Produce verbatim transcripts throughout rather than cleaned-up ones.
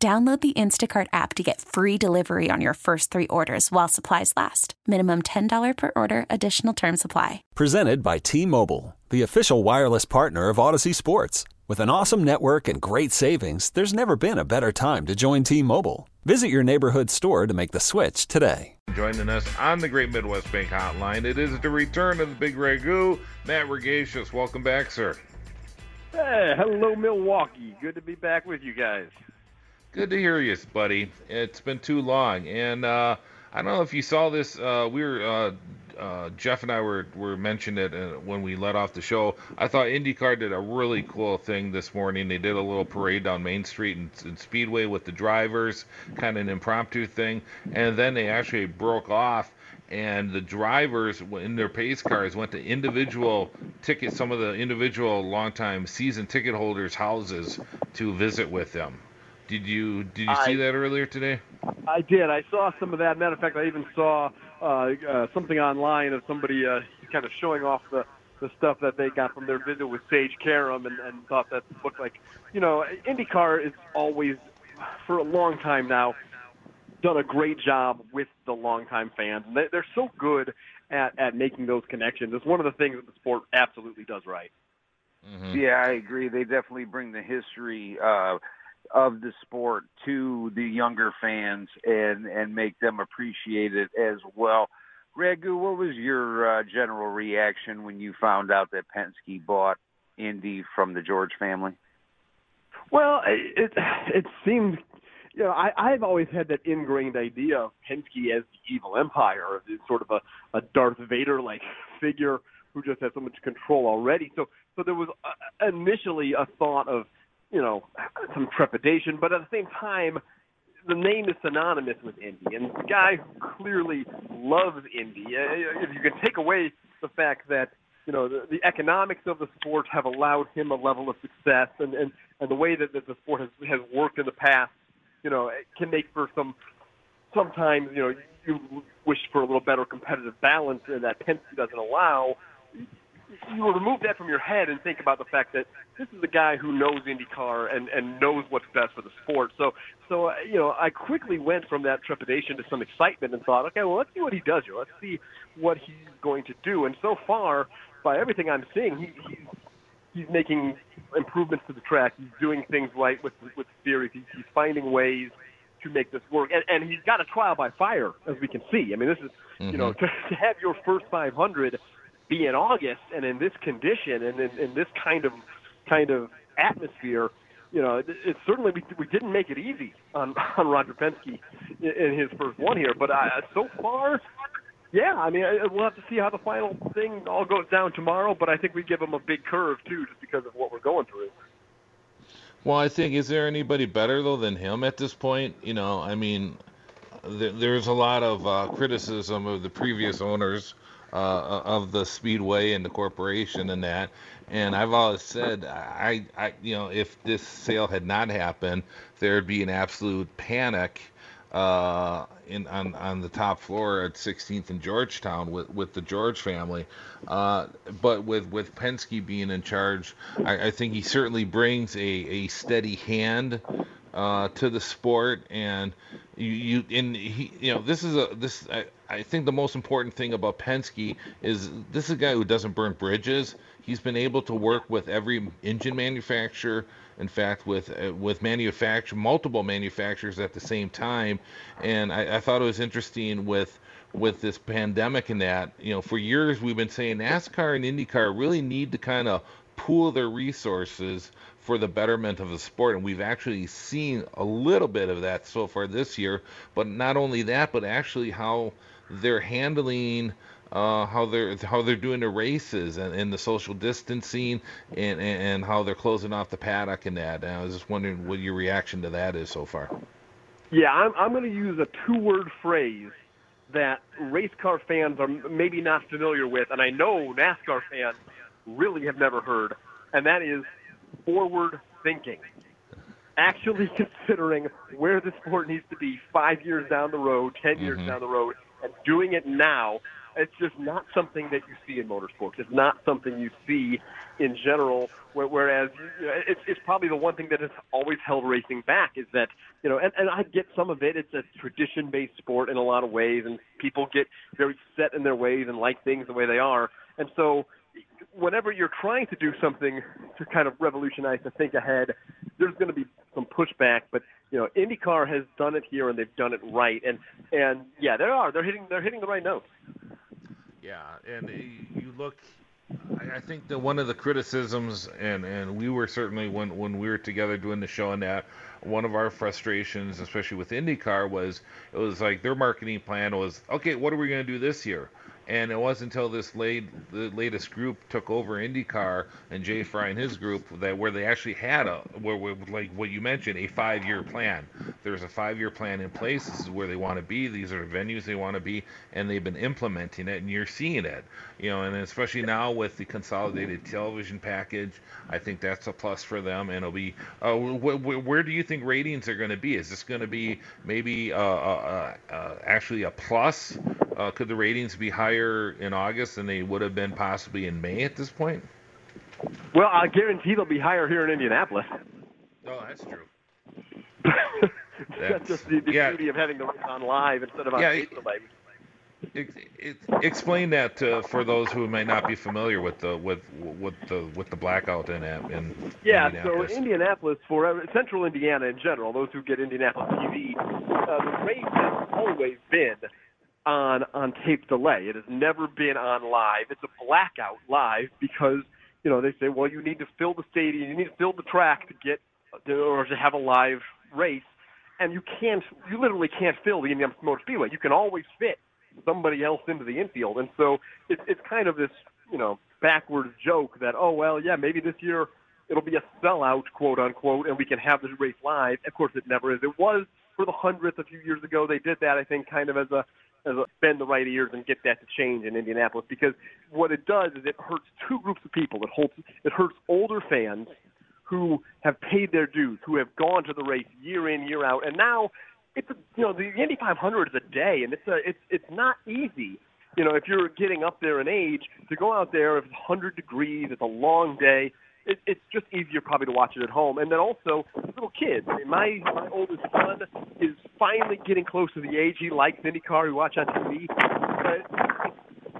Download the Instacart app to get free delivery on your first three orders while supplies last. Minimum ten dollars per order. Additional terms apply. Presented by T-Mobile, the official wireless partner of Odyssey Sports. With an awesome network and great savings, there's never been a better time to join T-Mobile. Visit your neighborhood store to make the switch today. Joining us on the Great Midwest Bank Hotline, it is the return of the Big Ragu, Matt Regashus. Welcome back, sir. Hey, hello, Milwaukee. Good to be back with you guys. Good to hear you, buddy. It's been too long. And uh, I don't know if you saw this. Uh, we were uh, uh, Jeff and I were, were mentioned it uh, when we let off the show. I thought IndyCar did a really cool thing this morning. They did a little parade down Main Street and, and Speedway with the drivers, kind of an impromptu thing. And then they actually broke off. And the drivers in their pace cars went to individual tickets, some of the individual longtime season ticket holders' houses to visit with them. Did you did you I, see that earlier today? I did. I saw some of that. Matter of fact, I even saw uh, uh, something online of somebody uh, kind of showing off the, the stuff that they got from their visit with Sage Karam, and, and thought that looked like, you know, IndyCar is always, for a long time now, done a great job with the longtime fans. And they're so good at, at making those connections. It's one of the things that the sport absolutely does right. Mm-hmm. Yeah, I agree. They definitely bring the history uh of the sport to the younger fans and, and make them appreciate it as well. Ragu, what was your uh, general reaction when you found out that Penske bought Indy from the George family? Well, it it seemed, you know, I, I've always had that ingrained idea of Penske as the evil empire, sort of a, a Darth Vader-like figure who just has so much control already. So, so there was initially a thought of, you know, some trepidation, but at the same time, the name is synonymous with Indy, and the guy who clearly loves Indy. If you can take away the fact that, you know, the, the economics of the sport have allowed him a level of success, and, and, and the way that, that the sport has, has worked in the past, you know, it can make for some, sometimes, you know, you wish for a little better competitive balance and that Penske doesn't allow. You will remove that from your head and think about the fact that this is a guy who knows IndyCar and, and knows what's best for the sport. So, so you know, I quickly went from that trepidation to some excitement and thought, okay, well, let's see what he does here. Let's see what he's going to do. And so far, by everything I'm seeing, he, he's, he's making improvements to the track. He's doing things right with with theories. He, he's finding ways to make this work. And, and he's got a trial by fire, as we can see. I mean, this is, mm-hmm. you know, to, to have your first five hundred be in August and in this condition and in, in this kind of kind of atmosphere, you know, it, it certainly we, we didn't make it easy on, on Roger Penske in, in his first one here. But I, so far, yeah, I mean, I, we'll have to see how the final thing all goes down tomorrow. But I think we give him a big curve too, just because of what we're going through. Well, I think, is there anybody better though than him at this point? You know, I mean, th- there's a lot of uh, criticism of the previous owners. Uh, of the Speedway and the corporation and that, and I've always said I, I you know, if this sale had not happened, there'd be an absolute panic uh, in on, on the top floor at sixteenth and Georgetown with, with the George family, uh, but with, with Penske being in charge, I, I think he certainly brings a, a steady hand uh, to the sport, and you, you and he, you know, this is a this. I, I think the most important thing about Penske is this is a guy who doesn't burn bridges. He's been able to work with every engine manufacturer, in fact, with uh, with manufacture, multiple manufacturers at the same time. And I, I thought it was interesting with with this pandemic and that, you know, for years we've been saying NASCAR and IndyCar really need to kind of pool their resources for the betterment of the sport, and we've actually seen a little bit of that so far this year. But not only that, but actually how they're handling uh, how they're how they're doing the races and, and the social distancing and, and, and how they're closing off the paddock and that. And I was just wondering what your reaction to that is so far. Yeah, I'm, I'm going to use a two-word phrase that race car fans are maybe not familiar with, and I know NASCAR fans really have never heard, and that is forward thinking. Actually considering where the sport needs to be five years down the road, ten mm-hmm. years down the road, and doing it now, it's just not something that you see in motorsports. It's not something you see in general, whereas you know, it's, it's probably the one thing that has always held racing back is that, you know, and, and I get some of it. It's a tradition-based sport in a lot of ways, and people get very set in their ways and like things the way they are. And so whenever you're trying to do something to kind of revolutionize and think ahead, there's going to be some pushback, but you know, IndyCar has done it here, and they've done it right, and and yeah, they are. They're hitting. They're hitting the right note. Yeah, and you look. I think that one of the criticisms, and, and we were certainly when when we were together doing the show and that, one of our frustrations, especially with IndyCar, was it was like their marketing plan was okay. What are we going to do this year? And it wasn't until this late, the latest group took over IndyCar and Jay Fry and his group that where they actually had a, where, where like what you mentioned, a five-year plan. There's a five-year plan in place. This is where they want to be. These are venues they want to be, and they've been implementing it, and you're seeing it. You know, and especially now with the consolidated television package, I think that's a plus for them. And it'll be, uh, wh- wh- where do you think ratings are going to be? Is this going to be maybe uh, uh, uh, actually a plus? Uh, could the ratings be higher in August than they would have been possibly in May at this point? Well, I guarantee they'll be higher here in Indianapolis. Oh, that's true. that's, that's just the, the yeah. beauty of having the race on live instead of on yeah, Facebook Live. It, it, explain that to, for those who may not be familiar with the with with the with the blackout in in yeah. Indianapolis. So Indianapolis, for Central Indiana in general, those who get Indianapolis T V, uh, the race has always been on on tape delay. It has never been on live. It's a blackout live because, you know, they say, well, you need to fill the stadium, you need to fill the track to get or to have a live race, and you can't, you literally can't fill the Indianapolis Motor Speedway. You can always fit somebody else into the infield, and so it's it's kind of this, you know, backwards joke that, oh, well, yeah, maybe this year it'll be a sellout, quote unquote, and we can have this race live. Of course, it never is. It was for the hundredth a few years ago. They did that, I think, kind of as a bend the right ears and get that to change in Indianapolis, because what it does is it hurts two groups of people. It, holds, it hurts older fans who have paid their dues, who have gone to the race year in, year out, and now it's a, you know, the Indy five hundred is a day, and it's a, it's it's not easy. You know, if you're getting up there in age, to go out there, if it's one hundred degrees, it's a long day. It, it's just easier probably to watch it at home. And then also little kids. I mean, my, my oldest son is finally getting close to the age he likes IndyCar, we watch on T V. But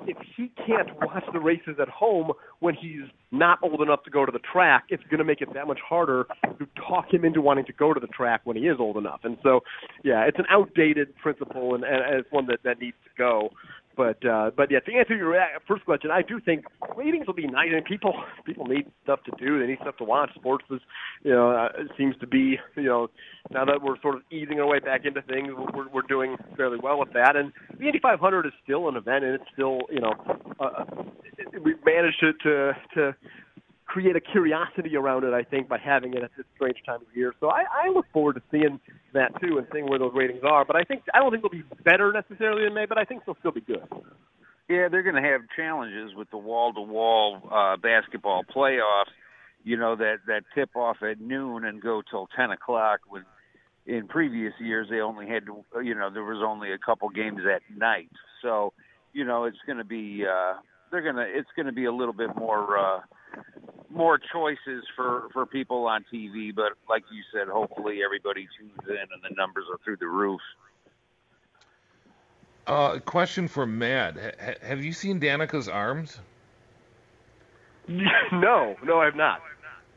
if he can't watch the races at home when he's not old enough to go to the track, it's going to make it that much harder to talk him into wanting to go to the track when he is old enough. And so, yeah, it's an outdated principle, and, and it's one that, that needs to go. But, uh, but yeah, to answer your first question, I do think ratings will be nice. I mean, people people need stuff to do. They need stuff to watch. Sports is, you know, uh, it seems to be, you know, now that we're sort of easing our way back into things, we're, we're doing fairly well with that. And the Indy five hundred is still an event, and it's still, you know, uh, we've managed to, to, to create a curiosity around it, I think, by having it at this strange time of year. So I, I look forward to seeing that too, and seeing where those ratings are. But I think I don't think they'll be better necessarily than May, but I think they'll still be good. Yeah, they're going to have challenges with the wall-to-wall uh, basketball playoffs. You know, that that tip off at noon and go till ten o'clock. When in previous years they only had to, you know, there was only a couple games at night. So you know, it's going to be uh, they're going to it's going to be a little bit more. Uh, more choices for, for people on T V, but like you said, hopefully everybody tunes in and the numbers are through the roof. Uh, question for Matt. H- have you seen Danica's arms? No, no, I have not.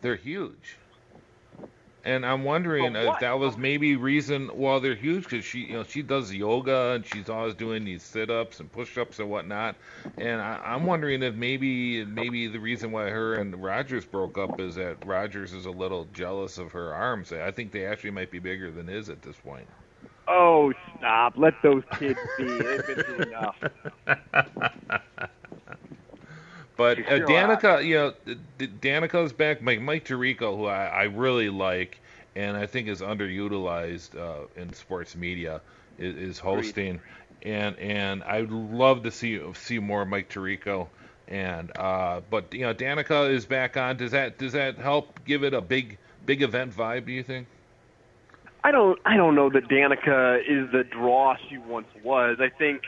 They're huge. And I'm wondering if that was maybe reason why they're huge, because she, you know, she does yoga and she's always doing these sit-ups and push-ups and whatnot. And I, I'm wondering if maybe maybe the reason why her and Rogers broke up is that Rogers is a little jealous of her arms. I think they actually might be bigger than his at this point. Oh, stop! Let those kids be. They've been doing enough. But uh, Danica, you know, Danica's back. Mike, Mike Tirico, who I, I really like, and I think is underutilized uh, in sports media, is, is hosting. And and I'd love to see see more Mike Tirico. And uh, but you know, Danica is back on. Does that does that help give it a big big event vibe, do you think? I don't I don't know that Danica is the draw she once was. I think,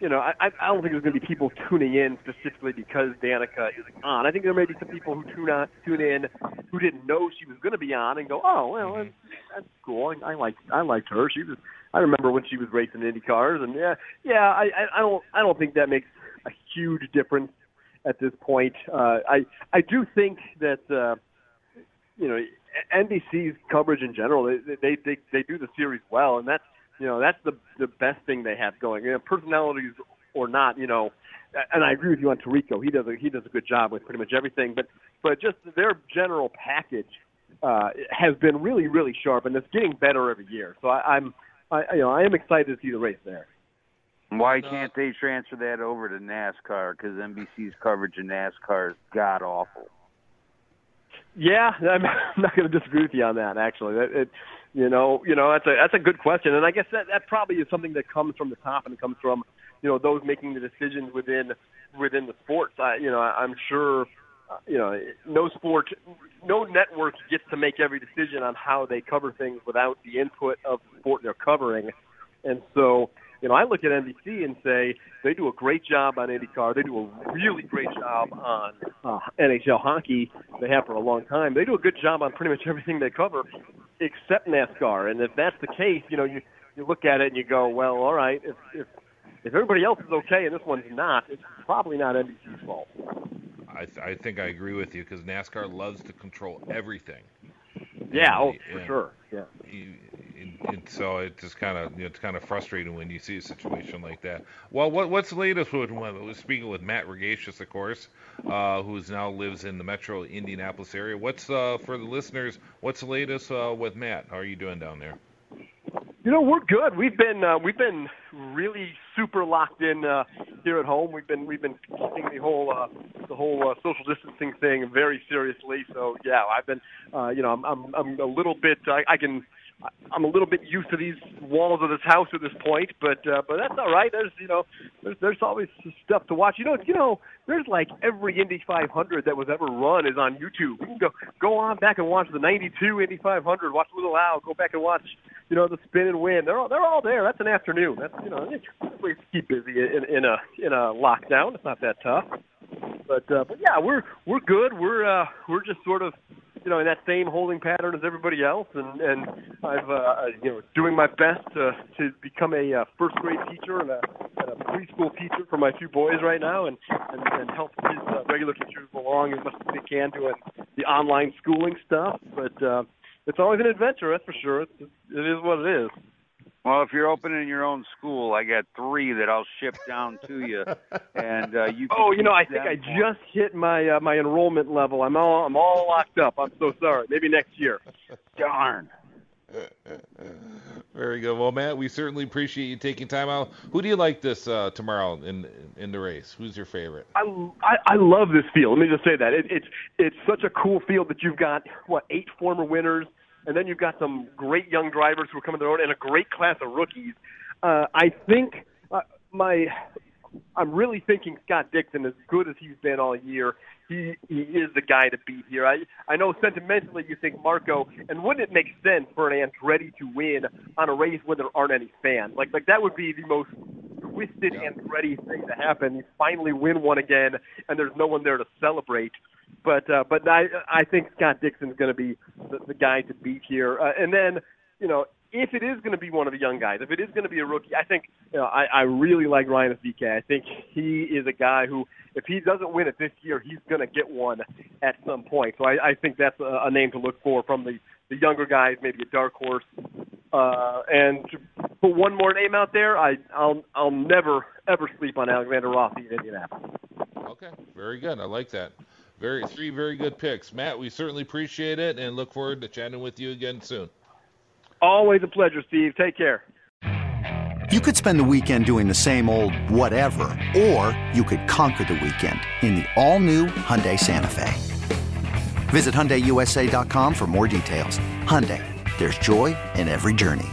you know, I, I don't think there's going to be people tuning in specifically because Danica is on. I think there may be some people who tune on, tune in who didn't know she was going to be on and go, oh, well, that's, that's cool. I, I liked I liked her. She was. I remember when she was racing IndyCars, and yeah, yeah. I, I don't I don't think that makes a huge difference at this point. Uh, I I do think that uh, you know, N B C's coverage in general, they, they they they do the series well, and that's, you know, that's the the best thing they have going. You know, personalities or not, you know, and I agree with you on Tirico. He does a, he does a good job with pretty much everything, but but just their general package uh, has been really really sharp, and it's getting better every year. So I, I'm I you know I am excited to see the race there. Why can't they transfer that over to NASCAR? Because N B C's coverage of NASCAR is god awful. Yeah, I'm not going to disagree with you on that. Actually, it, it, you know, you know, that's a that's a good question, and I guess that, that probably is something that comes from the top and comes from, you know, those making the decisions within within the sports. I, you know, I'm sure, you know, no sport, no network gets to make every decision on how they cover things without the input of the sport they're covering, and so. You know, I look at N B C and say they do a great job on IndyCar. They do a really great job on uh, N H L hockey. They have for a long time. They do a good job on pretty much everything they cover except NASCAR. And if that's the case, you know, you, you look at it and you go, well, all right, if, if if everybody else is okay and this one's not, it's probably not N B C's fault. I, th- I think I agree with you because NASCAR loves to control everything. Yeah, oh, for sure. Yeah. You, and so it just kind of, you know, it's kind of frustrating when you see a situation like that. Well, what what's the latest with one? We're speaking with Matt Regashus, of course, uh, who now lives in the metro Indianapolis area. What's uh, for the listeners? What's the latest uh, with Matt? How are you doing down there? You know, we're good. We've been uh, we've been really super locked in uh, here at home. We've been we've been taking the whole uh, the whole uh, social distancing thing very seriously. So yeah, I've been uh, you know I'm, I'm I'm a little bit I, I can. I'm a little bit used to these walls of this house at this point, but uh, but that's all right. There's you know, there's there's always stuff to watch. You know, you know, there's like every Indy five hundred that was ever run is on YouTube. You can go go on back and watch the ninety-two Indy five hundred. Watch Little Al. Go back and watch, you know, the Spin and Win. They're all they're all there. That's an afternoon. That's, you know, we keep busy in, in a in a lockdown. It's not that tough. But uh, but yeah, we're we're good. We're uh, we're just sort of, you know, in that same holding pattern as everybody else, and and I've uh, you know doing my best to to become a uh, first grade teacher and a, and a preschool teacher for my two boys right now, and and, and help these uh, regular teachers along as much as they can doing the online schooling stuff. But uh, it's always an adventure, that's for sure. It's, it is what it is. Well, if you're opening your own school, I got three that I'll ship down to you, and uh, you. Can oh, you know, I think I just hit my uh, my enrollment level. I'm all I'm all locked up. I'm so sorry. Maybe next year. Darn. Very good. Well, Matt, we certainly appreciate you taking time out. Who do you like this uh, tomorrow in in the race? Who's your favorite? I, I, I love this field. Let me just say that it, it's it's such a cool field that you've got what eight former winners. And then you've got some great young drivers who are coming to their own and a great class of rookies. Uh, I think uh, my – I'm really thinking Scott Dixon, as good as he's been all year, he, he is the guy to beat here. I, I know sentimentally you think Marco – and wouldn't it make sense for an Andretti to win on a race where there aren't any fans? Like, like that would be the most twisted Andretti thing to happen. You finally win one again, and there's no one there to celebrate. But uh, but I I think Scott Dixon's going to be the, the guy to beat here. Uh, and then, you know, if it is going to be one of the young guys, if it is going to be a rookie, I think, you know, I, I really like Ryan Hunter-Reay. I think he is a guy who, if he doesn't win it this year, he's going to get one at some point. So I, I think that's a, a name to look for from the, the younger guys, maybe a dark horse. Uh, and to put one more name out there, I, I'll I'll never, ever sleep on Alexander Rossi in Indianapolis. Okay, very good. I like that. Very Three very good picks. Matt, we certainly appreciate it and look forward to chatting with you again soon. Always a pleasure, Steve. Take care. You could spend the weekend doing the same old whatever, or you could conquer the weekend in the all-new Hyundai Santa Fe. Visit Hyundai U S A dot com for more details. Hyundai, There's joy in every journey.